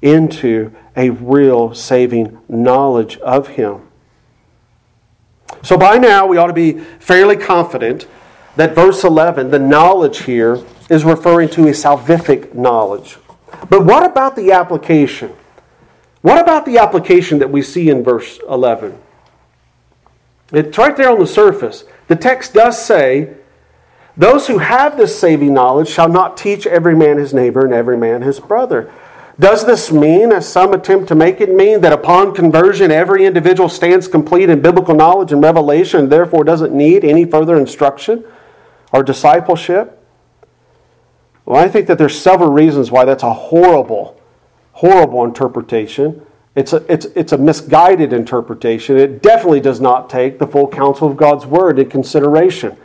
into a real saving knowledge of Him. So by now we ought to be fairly confident that verse 11, the knowledge here, is referring to a salvific knowledge. But what about the application? What about the application that we see in verse 11? It's right there on the surface. The text does say, those who have this saving knowledge shall not teach every man his neighbor and every man his brother. Does this mean, as some attempt to make it mean, that upon conversion every individual stands complete in biblical knowledge and revelation and therefore doesn't need any further instruction or discipleship? Well, I think that there's several reasons why that's a horrible, horrible interpretation. It's a misguided interpretation. It definitely does not take the full counsel of God's Word in consideration.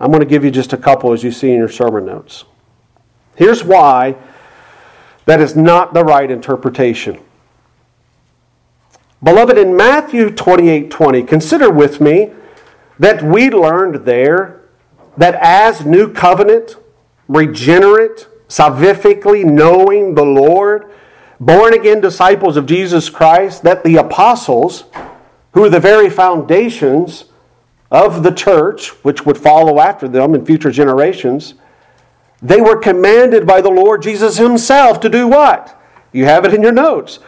I'm going to give you just a couple as you see in your sermon notes. Here's why that is not the right interpretation. Beloved, in Matthew 28:20, consider with me that we learned there that as new covenant, regenerate, salvifically knowing the Lord, born-again disciples of Jesus Christ, that the apostles, who are the very foundations of the church, which would follow after them in future generations, they were commanded by the Lord Jesus Himself to do what? You have it in your notes.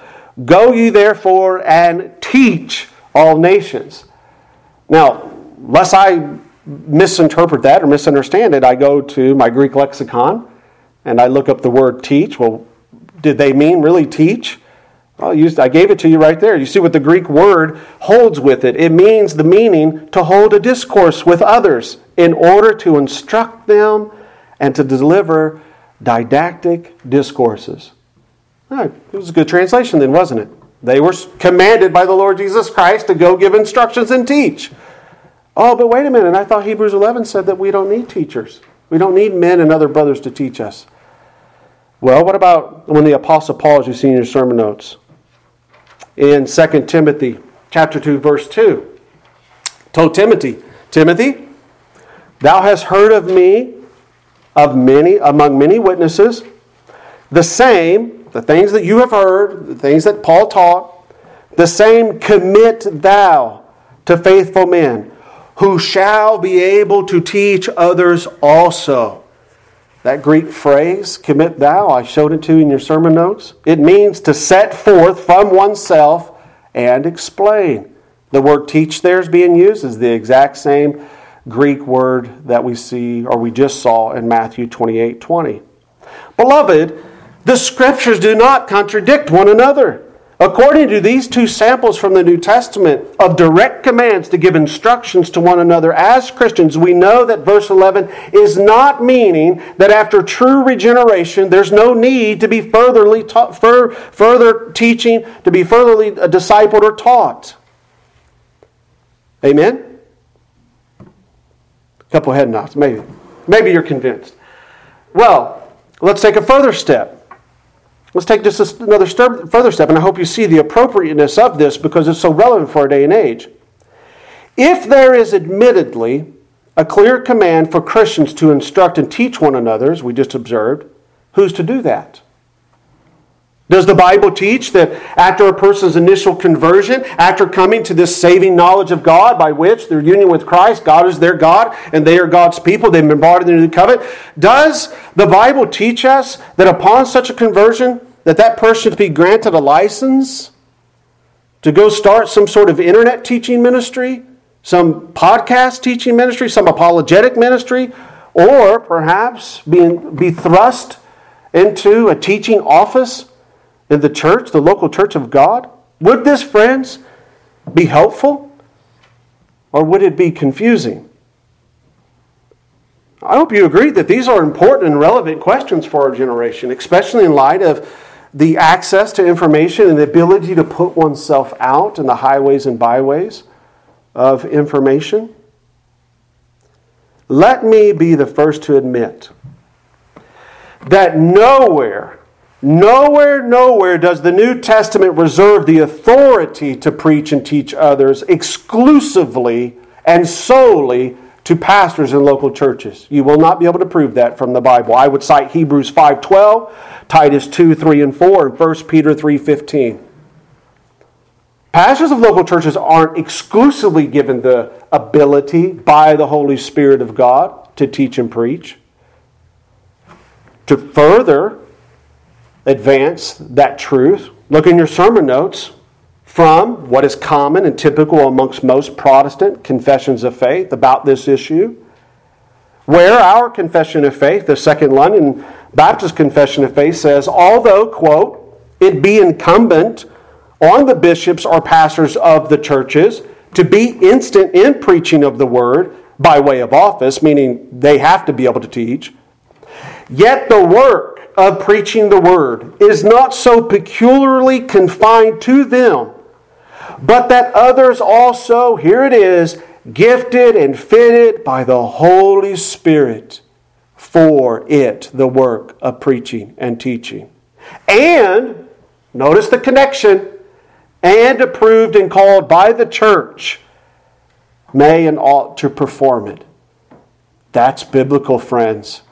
Go ye therefore and teach all nations. Now, lest I misinterpret that or misunderstand it, I go to my Greek lexicon and I look up the word teach. Well, did they mean really teach? Well, I gave it to you right there. You see what the Greek word holds with it. It means the meaning to hold a discourse with others in order to instruct them and to deliver didactic discourses. All right, it was a good translation then, wasn't it? They were commanded by the Lord Jesus Christ to go give instructions and teach. Oh, but wait a minute. I thought Hebrews 11 said that we don't need teachers. We don't need men and other brothers to teach us. Well, what about when the Apostle Paul, as you see in your sermon notes, in 2 Timothy chapter 2, verse 2, told Timothy, Timothy, thou hast heard of me, among many witnesses, the same, the things that you have heard, the things that Paul taught, the same commit thou to faithful men, who shall be able to teach others also. That Greek phrase, commit thou, I showed it to you in your sermon notes. It means to set forth from oneself and explain. The word teach there is being used is the exact same Greek word that we see or we just saw in Matthew 28:20. Beloved, the Scriptures do not contradict one another. According to these two samples from the New Testament of direct commands to give instructions to one another as Christians, we know that verse 11 is not meaning that after true regeneration there's no need to be further teaching, to be furtherly discipled or taught. Amen? A couple head nods, maybe. Maybe you're convinced. Well, let's take a further step. Let's take just another further step, and I hope you see the appropriateness of this because it's so relevant for our day and age. If there is admittedly a clear command for Christians to instruct and teach one another, as we just observed, who's to do that? Does the Bible teach that after a person's initial conversion, after coming to this saving knowledge of God by which their union with Christ, God is their God and they are God's people, they've been brought into the new covenant, does the Bible teach us that upon such a conversion that person should be granted a license to go start some sort of internet teaching ministry, some podcast teaching ministry, some apologetic ministry, or perhaps be thrust into a teaching office in the church, the local church of God? Would this, friends, be helpful? Or would it be confusing? I hope you agree that these are important and relevant questions for our generation, especially in light of the access to information and the ability to put oneself out in the highways and byways of information. Let me be the first to admit that nowhere does the New Testament reserve the authority to preach and teach others exclusively and solely to pastors in local churches. You will not be able to prove that from the Bible. I would cite Hebrews 5:12, Titus 2:3-4, and 1 Peter 3:15. Pastors of local churches aren't exclusively given the ability by the Holy Spirit of God to teach and preach. To further advance that truth, look in your sermon notes from what is common and typical amongst most Protestant confessions of faith about this issue, where our confession of faith, the Second London Baptist Confession of Faith, says, although, quote, it be incumbent on the bishops or pastors of the churches to be instant in preaching of the word by way of office, meaning they have to be able to teach, yet the work of preaching the word is not so peculiarly confined to them, but that others also, here it is, gifted and fitted by the Holy Spirit for it, the work of preaching and teaching. And, notice the connection, and approved and called by the church, may and ought to perform it. That's biblical, friends.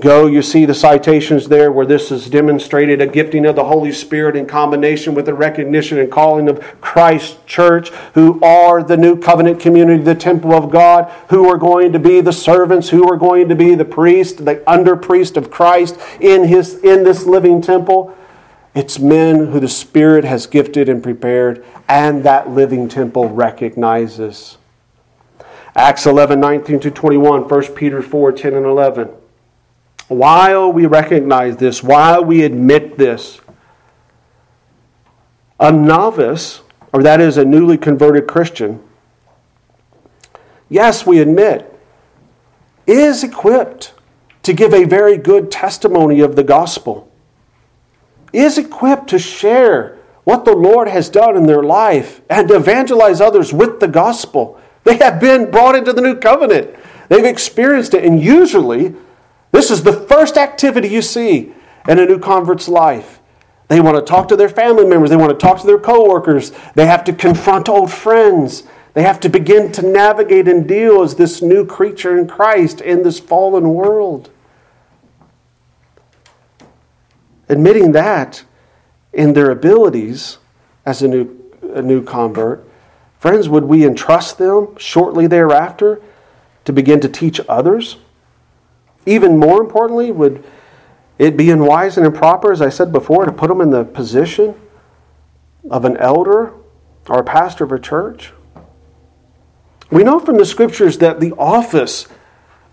Go, you see the citations there where this is demonstrated, a gifting of the Holy Spirit in combination with the recognition and calling of Christ's church, who are the new covenant community, the temple of God, who are going to be the servants, who are going to be the priest, the under-priest of Christ in this living temple. It's men who the Spirit has gifted and prepared, and that living temple recognizes. Acts 11:19-21, 1 Peter 4:10-11. While we recognize this, while we admit this, a novice, or that is a newly converted Christian, yes, we admit, is equipped to give a very good testimony of the gospel, is equipped to share what the Lord has done in their life and to evangelize others with the gospel. They have been brought into the new covenant. They've experienced it, and usually this is the first activity you see in a new convert's life. They want to talk to their family members. They want to talk to their coworkers. They have to confront old friends. They have to begin to navigate and deal as this new creature in Christ in this fallen world. Admitting that in their abilities as a new convert, friends, would we entrust them shortly thereafter to begin to teach others? Even more importantly, would it be unwise and improper, as I said before, to put them in the position of an elder or a pastor of a church? We know from the Scriptures that the office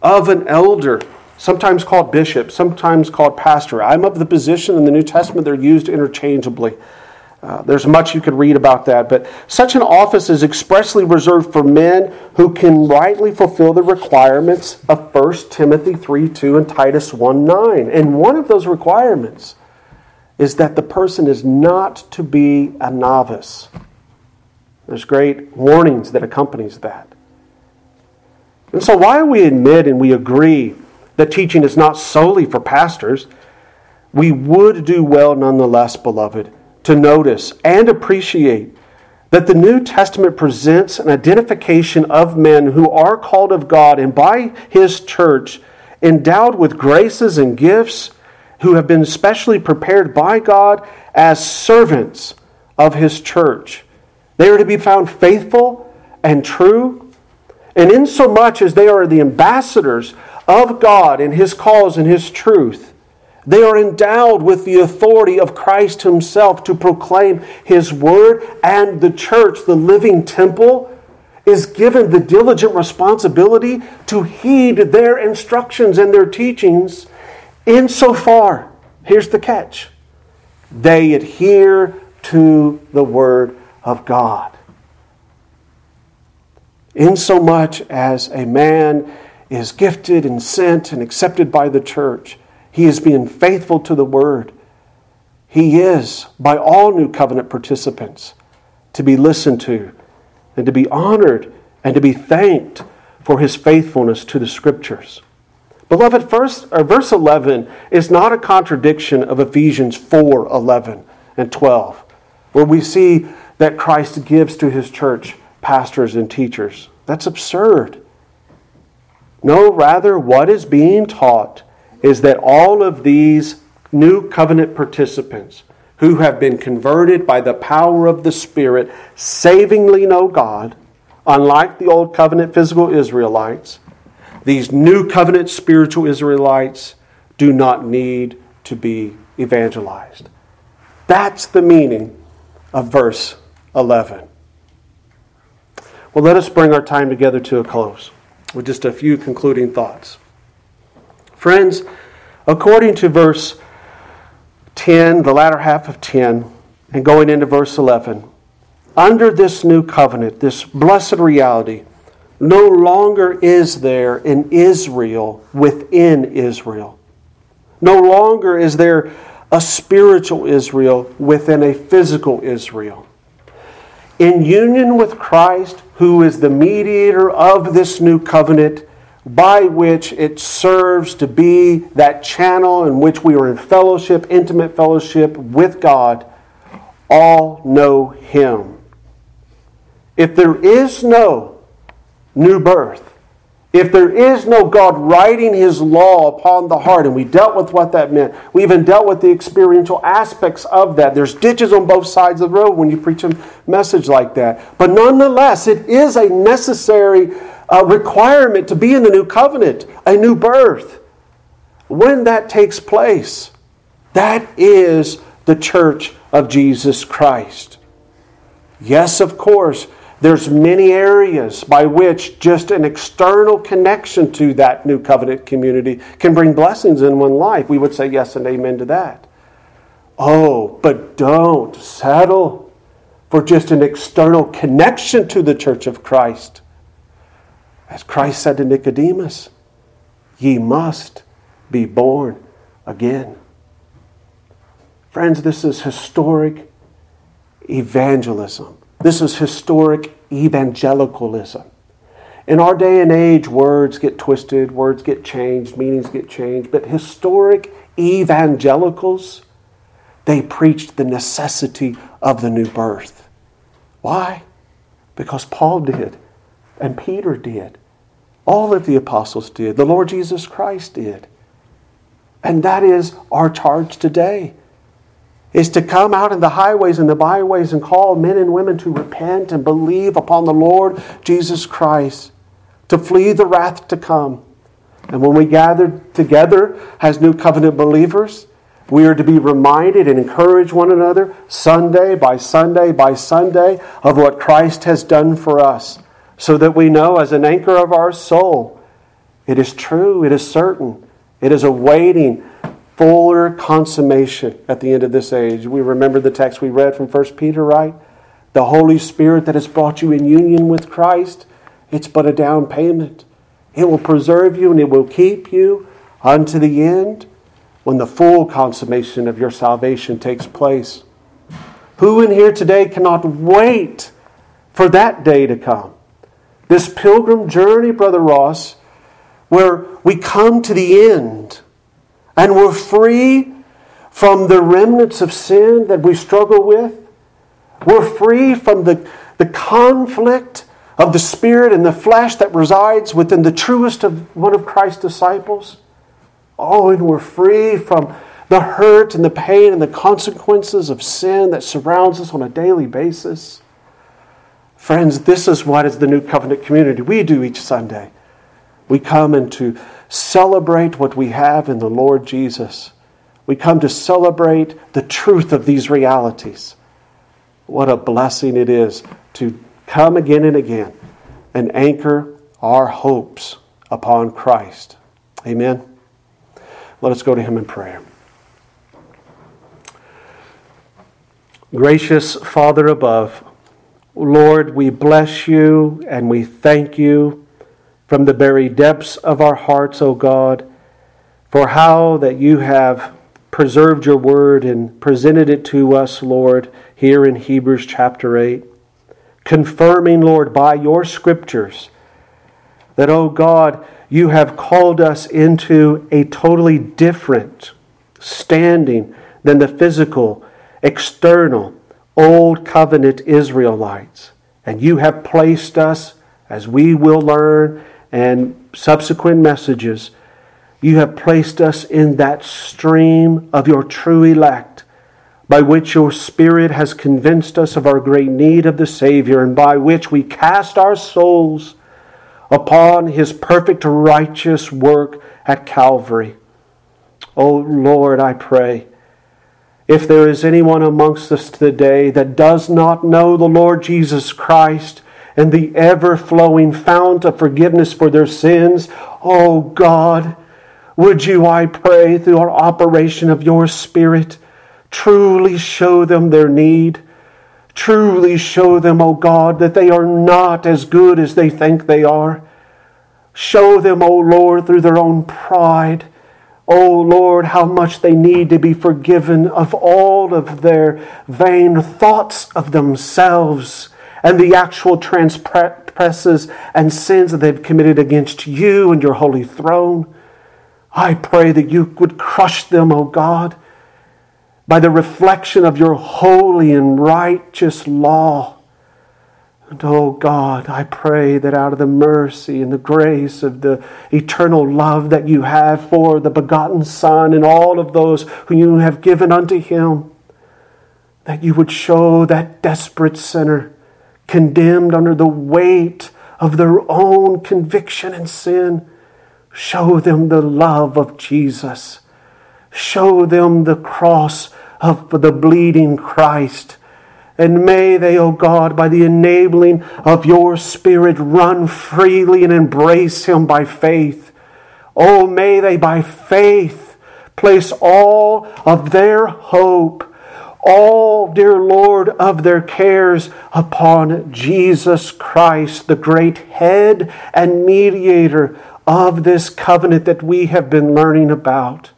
of an elder, sometimes called bishop, sometimes called pastor. I'm of the position in the New Testament they're used interchangeably. There's much you could read about that, but such an office is expressly reserved for men who can rightly fulfill the requirements of 1 Timothy 3:2 and Titus 1:9. And one of those requirements is that the person is not to be a novice. There's great warnings that accompanies that. And so while we admit and we agree that teaching is not solely for pastors, we would do well nonetheless, beloved, to notice and appreciate that the New Testament presents an identification of men who are called of God and by His church, endowed with graces and gifts, who have been specially prepared by God as servants of His church. They are to be found faithful and true, and insomuch as they are the ambassadors of God in His cause and His truth, they are endowed with the authority of Christ Himself to proclaim His word, and the church, the living temple, is given the diligent responsibility to heed their instructions and their teachings insofar, here's the catch, they adhere to the word of God. Insomuch as a man is gifted and sent and accepted by the church, he is being faithful to the word. He is, by all new covenant participants, to be listened to and to be honored and to be thanked for his faithfulness to the Scriptures. Beloved, verse 11 is not a contradiction of Ephesians 4:11 and 12, where we see that Christ gives to His church pastors and teachers. That's absurd. No, rather, what is being taught is that all of these new covenant participants who have been converted by the power of the Spirit savingly know God, unlike the old covenant physical Israelites, these new covenant spiritual Israelites do not need to be evangelized. That's the meaning of verse 11. Well, let us bring our time together to a close with just a few concluding thoughts. Friends, according to verse 10, the latter half of 10, and going into verse 11, under this new covenant, this blessed reality, no longer is there an Israel within Israel. No longer is there a spiritual Israel within a physical Israel. In union with Christ, who is the mediator of this new covenant, by which it serves to be that channel in which we are in fellowship, intimate fellowship with God, all know Him. If there is no new birth, if there is no God writing His law upon the heart, and we dealt with what that meant, we even dealt with the experiential aspects of that. There's ditches on both sides of the road when you preach a message like that. But nonetheless, it is a necessary requirement to be in the new covenant, a new birth. When that takes place, that is the church of Jesus Christ. Yes, of course, there's many areas by which just an external connection to that new covenant community can bring blessings in one life. We would say yes and amen to that. Oh, but don't settle for just an external connection to the church of Christ. As Christ said to Nicodemus, ye must be born again. Friends, this is historic evangelism. This is historic evangelicalism. In our day and age, words get twisted, words get changed, meanings get changed, but historic evangelicals, they preached the necessity of the new birth. Why? Because Paul did, and Peter did. All of the apostles did. The Lord Jesus Christ did. And that is our charge today, is to come out in the highways and the byways and call men and women to repent and believe upon the Lord Jesus Christ, to flee the wrath to come. And when we gather together as new covenant believers, we are to be reminded and encourage one another Sunday by Sunday by Sunday of what Christ has done for us, so that we know as an anchor of our soul, it is true, it is certain, it is awaiting fuller consummation at the end of this age. We remember the text we read from 1 Peter, right? The Holy Spirit that has brought you in union with Christ, it's but a down payment. It will preserve you and it will keep you unto the end when the full consummation of your salvation takes place. Who in here today cannot wait for that day to come? This pilgrim journey, Brother Ross, where we come to the end and we're free from the remnants of sin that we struggle with. We're free from the conflict of the spirit and the flesh that resides within the truest of one of Christ's disciples. Oh, and we're free from the hurt and the pain and the consequences of sin that surrounds us on a daily basis. Friends, this is what is the New Covenant community. We do each Sunday. We come and to celebrate what we have in the Lord Jesus. We come to celebrate the truth of these realities. What a blessing it is to come again and again and anchor our hopes upon Christ. Amen. Let us go to Him in prayer. Gracious Father above, Lord, we bless You and we thank You from the very depths of our hearts, O God, for how that You have preserved Your word and presented it to us, Lord, here in Hebrews chapter 8, confirming, Lord, by Your scriptures that, O God, You have called us into a totally different standing than the physical, external, old covenant Israelites. And You have placed us, as we will learn and subsequent messages, You have placed us in that stream of Your true elect, by which Your Spirit has convinced us of our great need of the Savior, and by which we cast our souls upon His perfect righteous work at Calvary. Oh Lord, I pray, if there is anyone amongst us today that does not know the Lord Jesus Christ and the ever-flowing fount of forgiveness for their sins, oh God, would You, I pray, through our operation of Your Spirit, truly show them their need. Truly show them, O God, that they are not as good as they think they are. Show them, O Lord, through their own pride, O Lord, how much they need to be forgiven of all of their vain thoughts of themselves and the actual transgressions and sins that they've committed against You and Your holy throne. I pray that You would crush them, O God, by the reflection of Your holy and righteous law. And O God, I pray that out of the mercy and the grace of the eternal love that You have for the begotten Son and all of those whom You have given unto Him, that You would show that desperate sinner condemned under the weight of their own conviction and sin, show them the love of Jesus. Show them the cross of the bleeding Christ. And may they, O God, by the enabling of Your Spirit, run freely and embrace Him by faith. Oh, may they by faith place all of their hope, all, dear Lord, of their cares upon Jesus Christ, the great head and mediator of this covenant that we have been learning about.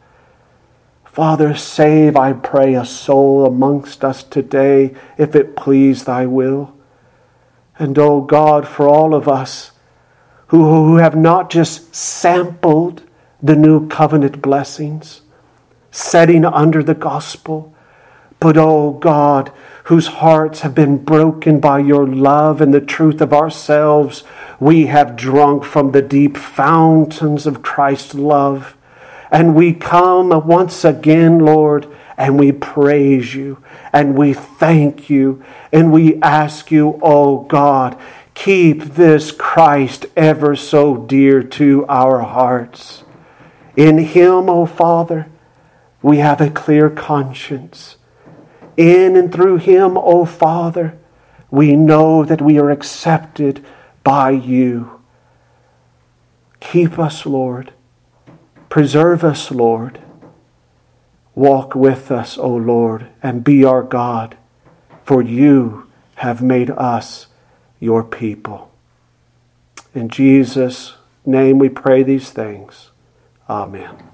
Father, save, I pray, a soul amongst us today, if it please Thy will. And O God, for all of us who have not just sampled the new covenant blessings, setting under the gospel, but O God, whose hearts have been broken by Your love and the truth of ourselves, we have drunk from the deep fountains of Christ's love. And we come once again, Lord, and we praise You, and we thank You, and we ask You, O God, keep this Christ ever so dear to our hearts. In Him, O Father, we have a clear conscience. In and through Him, O Father, we know that we are accepted by you. Keep us, Lord. Preserve us, Lord. Walk with us, O Lord, and be our God, for you have made us your people. In Jesus' name we pray these things. Amen.